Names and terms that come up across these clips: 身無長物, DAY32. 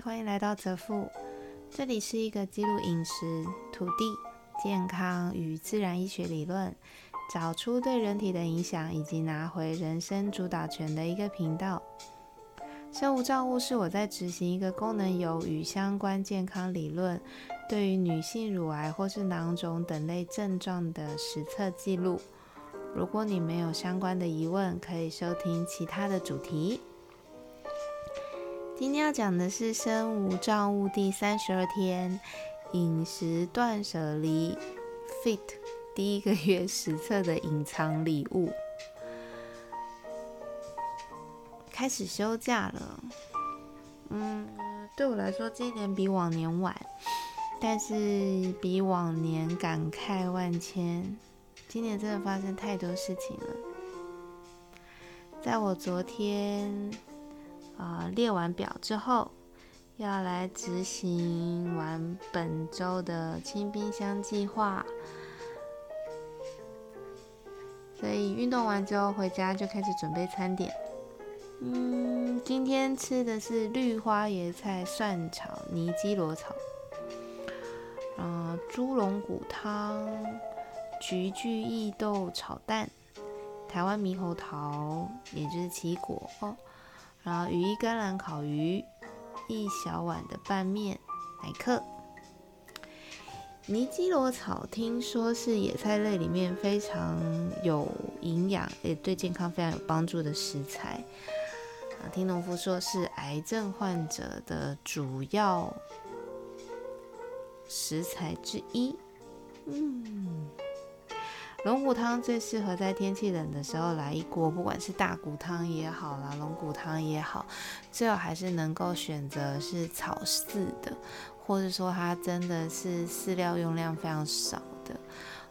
嗨，欢迎来到泽富，这里是一个记录饮食、土地、健康与自然医学理论，找出对人体的影响以及拿回人生主导权的一个频道。生无障物是我在执行一个功能油与相关健康理论，对于女性乳癌或是囊肿等类症状的实测记录。如果你没有相关的疑问，可以收听其他的主题。今天要讲的是生无障物第32天饮食断舍离 FIT 第一个月实测的隐藏礼物。开始休假了，对我来说今年比往年晚，但是比往年感慨万千。今年真的发生太多事情了。在我昨天列完表之后，要来执行完本周的清冰箱计划，所以运动完之后回家就开始准备餐点。今天吃的是绿花椰菜蒜炒泥鸡螺草，猪龙骨汤，菊苣意豆炒蛋，台湾猕猴桃也就是奇果，然后羽衣甘蓝烤鱼，一小碗的拌面奶克。泥鸡螺草听说是野菜类里面非常有营养也对健康非常有帮助的食材，听农夫说是癌症患者的主要食材之一。龙骨汤最适合在天气冷的时候来一锅，不管是大骨汤也好啦，龙骨汤也好，最好还是能够选择是草饲的，或者说它真的是饲料用量非常少的。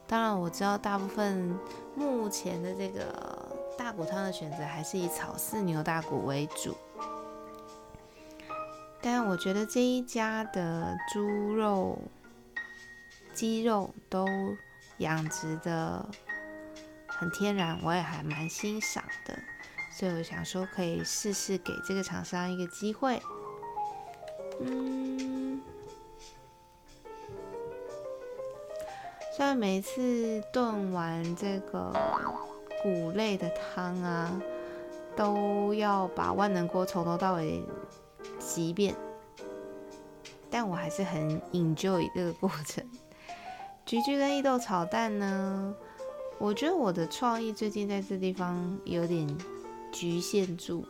当然我知道大部分目前的这个大骨汤的选择还是以草饲牛大骨为主，但我觉得这一家的猪肉、鸡肉都养殖的很天然，我也还蛮欣赏的，所以我想说可以试试给这个厂商一个机会。虽然每次炖完这个骨类的汤啊，都要把万能锅从头到尾洗一遍，但我还是很 enjoy 这个过程。菊苣跟意豆炒蛋呢，我觉得我的创意最近在这地方有点局限住，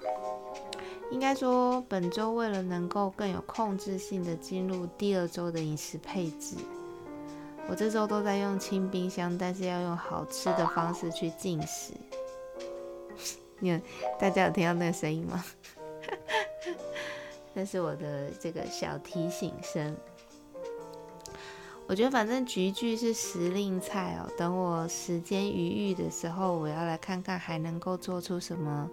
应该说本周为了能够更有控制性的进入第二周的饮食配置，我这周都在用清冰箱，但是要用好吃的方式去进食。你看大家有听到那个声音吗？那是我的这个小提醒声。我觉得反正菊苣是时令菜哦，等我时间余裕的时候，我要来看看还能够做出什么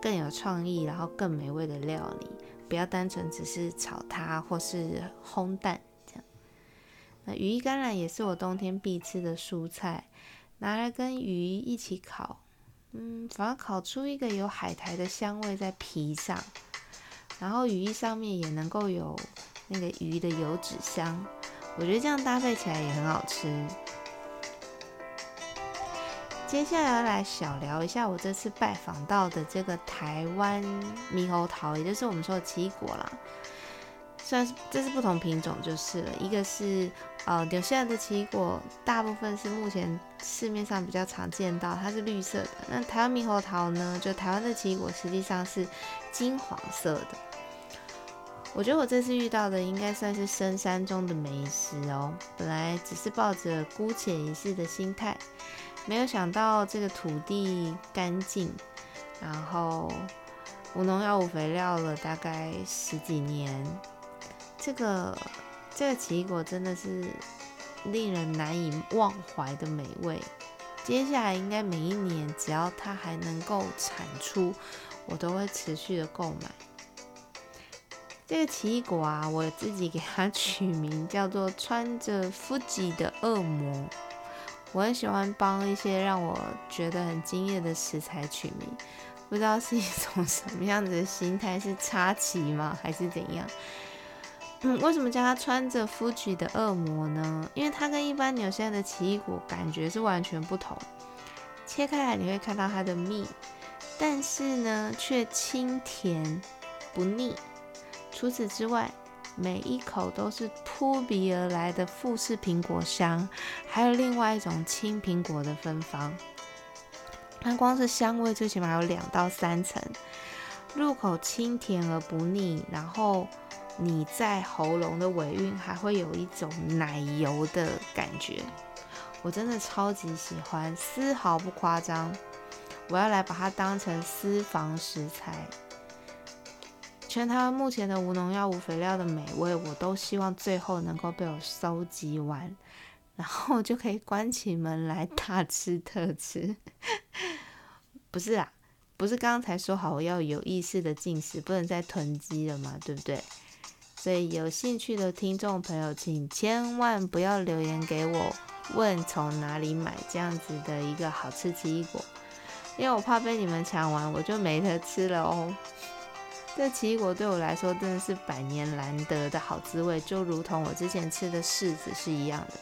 更有创意然后更美味的料理，不要单纯只是炒它或是烘蛋这样。那羽衣甘蓝也是我冬天必吃的蔬菜，拿来跟鱼一起烤，反而烤出一个有海苔的香味在皮上，然后羽衣上面也能够有那个鱼的油脂香，我觉得这样搭配起来也很好吃。接下来来小聊一下我这次拜访到的这个台湾猕猴桃，也就是我们说的奇异果啦。虽然这是不同品种就是了，一个是纽西兰的奇异果，大部分是目前市面上比较常见到，它是绿色的。那台湾猕猴桃呢，就台湾的奇异果实际上是金黄色的。我觉得我这次遇到的应该算是深山中的美食哦，本来只是抱着姑且一试的心态，没有想到这个土地干净，然后无农药无肥料了大概10几年，这个奇异果真的是令人难以忘怀的美味。接下来应该每一年只要它还能够产出，我都会持续的购买。这个奇异果啊，我自己给它取名叫做穿着 Fuji 的恶魔。我很喜欢帮一些让我觉得很惊艳的食材取名，不知道是一种什么样子的心态，是插旗吗还是怎样。为什么叫他穿着 Fuji 的恶魔呢？因为它跟一般纽西兰的奇异果感觉是完全不同，切开来你会看到它的蜜，但是呢却清甜不腻。除此之外，每一口都是扑鼻而来的富士苹果香，还有另外一种青苹果的芬芳。它光是香味最起码有2到3层，入口清甜而不腻，然后你在喉咙的尾韵还会有一种奶油的感觉。我真的超级喜欢，丝毫不夸张，我要来把它当成私房食材。全台湾目前的无农药无肥料的美味，我都希望最后能够被我收集完，然后就可以关起门来大吃特吃。不是啦，不是刚刚才说好我要有意识的进食，不能再囤积了嘛，对不对？所以有兴趣的听众朋友，请千万不要留言给我问从哪里买这样子的一个好吃奇异果，因为我怕被你们抢完，我就没得吃了哦。这奇异果对我来说真的是百年难得的好滋味，就如同我之前吃的柿子是一样的，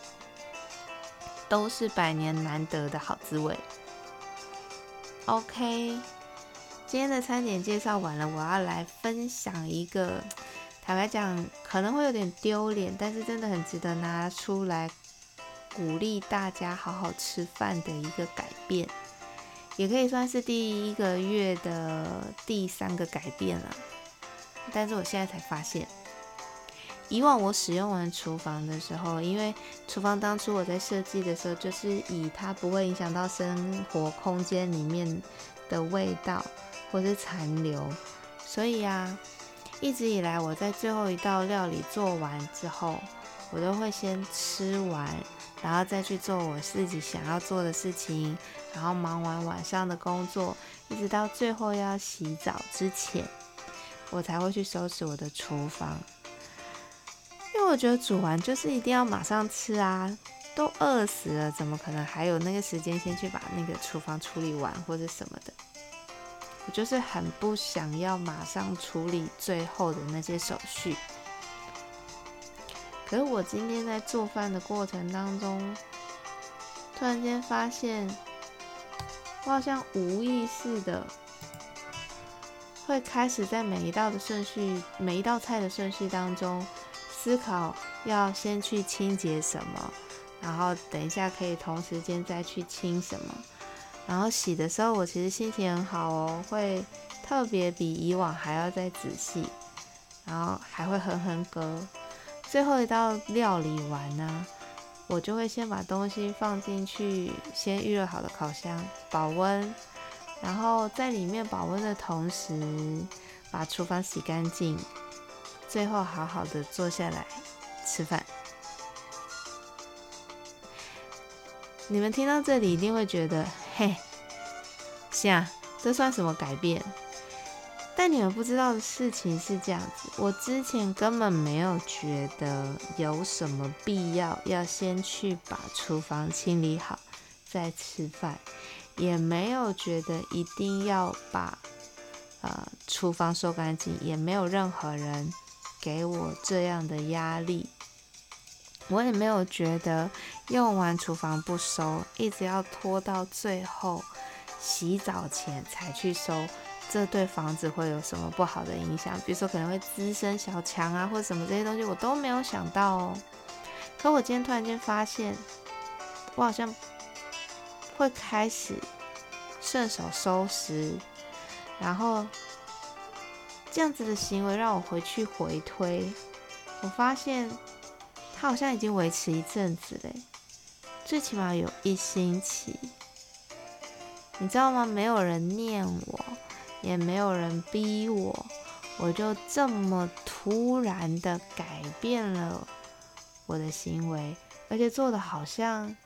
都是百年难得的好滋味。 OK， 今天的餐点介绍完了，我要来分享一个坦白讲可能会有点丢脸，但是真的很值得拿出来鼓励大家好好吃饭的一个改变，也可以算是第一个月的第3个改变了。但是我现在才发现，以往我使用完厨房的时候，因为厨房当初我在设计的时候就是以它不会影响到生活空间里面的味道或是残留，所以啊一直以来我在最后一道料理做完之后，我都会先吃完，然后再去做我自己想要做的事情，然后忙完晚上的工作，一直到最后要洗澡之前，我才会去收拾我的厨房。因为我觉得煮完就是一定要马上吃啊，都饿死了，怎么可能还有那个时间先去把那个厨房处理完或者什么的。我就是很不想要马上处理最后的那些手续。可是我今天在做饭的过程当中，突然间发现我好像无意识的会开始在每一道的顺序，每一道菜的顺序当中思考要先去清洁什么，然后等一下可以同时间再去清什么，然后洗的时候我其实心情很好哦，会特别比以往还要再仔细，然后还会很格。最后一道料理完呢，我就会先把东西放进去先预热好的烤箱保温，然后在里面保温的同时把厨房洗干净，最后好好的坐下来吃饭。你们听到这里一定会觉得，嘿，下这算什么改变？但你们不知道的事情是这样子，我之前根本没有觉得有什么必要要先去把厨房清理好再吃饭，也没有觉得一定要把厨房收干净，也没有任何人给我这样的压力。我也没有觉得用完厨房不收，一直要拖到最后洗澡前才去收，这对房子会有什么不好的影响，比如说可能会滋生小强啊或者什么，这些东西我都没有想到哦。可我今天突然间发现，我好像会开始顺手收拾，然后这样子的行为让我回去回推，我发现它好像已经维持一阵子嘞，最起码有1星期。你知道吗？没有人念我，也没有人逼我，我就这么突然的改变了我的行为，而且做的好像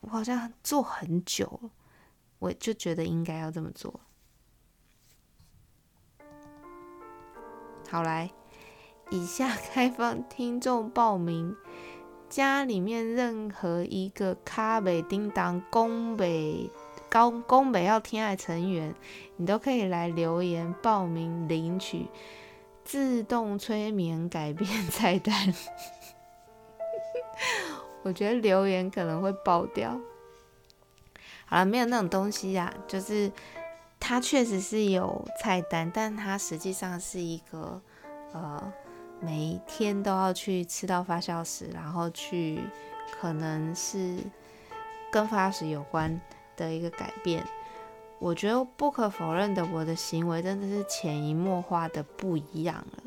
我好像做很久了，我就觉得应该要这么做。好，来，以下开放听众报名，家里面任何一个卡北叮当公北讲不晓听的成员，你都可以来留言报名领取自动催眠改变菜单。我觉得留言可能会爆掉。好了，没有那种东西啊，就是它确实是有菜单，但它实际上是一个每一天都要去吃到发酵食，然后去可能是跟发酵食有关的一个改变。我觉得不可否认的，我的行为真的是潜移默化的不一样了。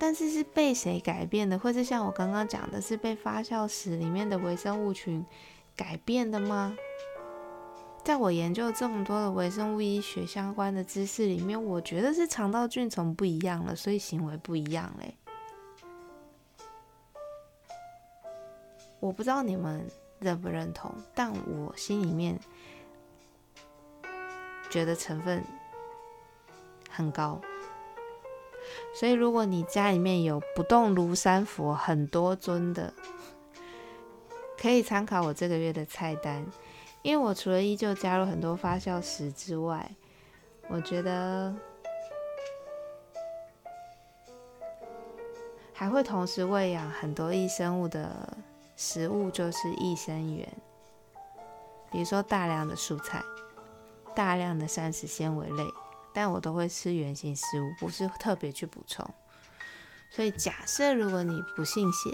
但是是被谁改变的，或是像我刚刚讲的，是被发酵食里面的微生物群改变的吗？在我研究这么多的微生物医学相关的知识里面，我觉得是肠道菌丛不一样了，所以行为不一样嘞。我不知道你们认不认同，但我心里面觉得成分很高。所以如果你家里面有不动如山佛很多尊的，可以参考我这个月的菜单，因为我除了依旧加入很多发酵食之外，我觉得还会同时喂养很多益生物的食物，就是益生元，比如说大量的蔬菜，大量的膳食纤维类，但我都会吃原型食物，不是特别去补充。所以假设如果你不信邪，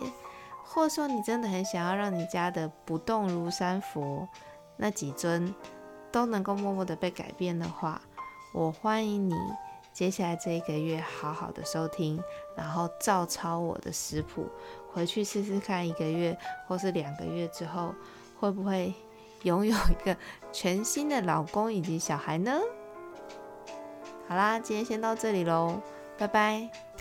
或者说你真的很想要让你家的不动如山佛那几尊都能够默默的被改变的话，我欢迎你接下来这一个月好好的收听，然后照抄我的食谱回去试试看，一个月或是2个月之后会不会拥有一个全新的老公以及小孩呢？好啦，今天先到这里咯，拜拜。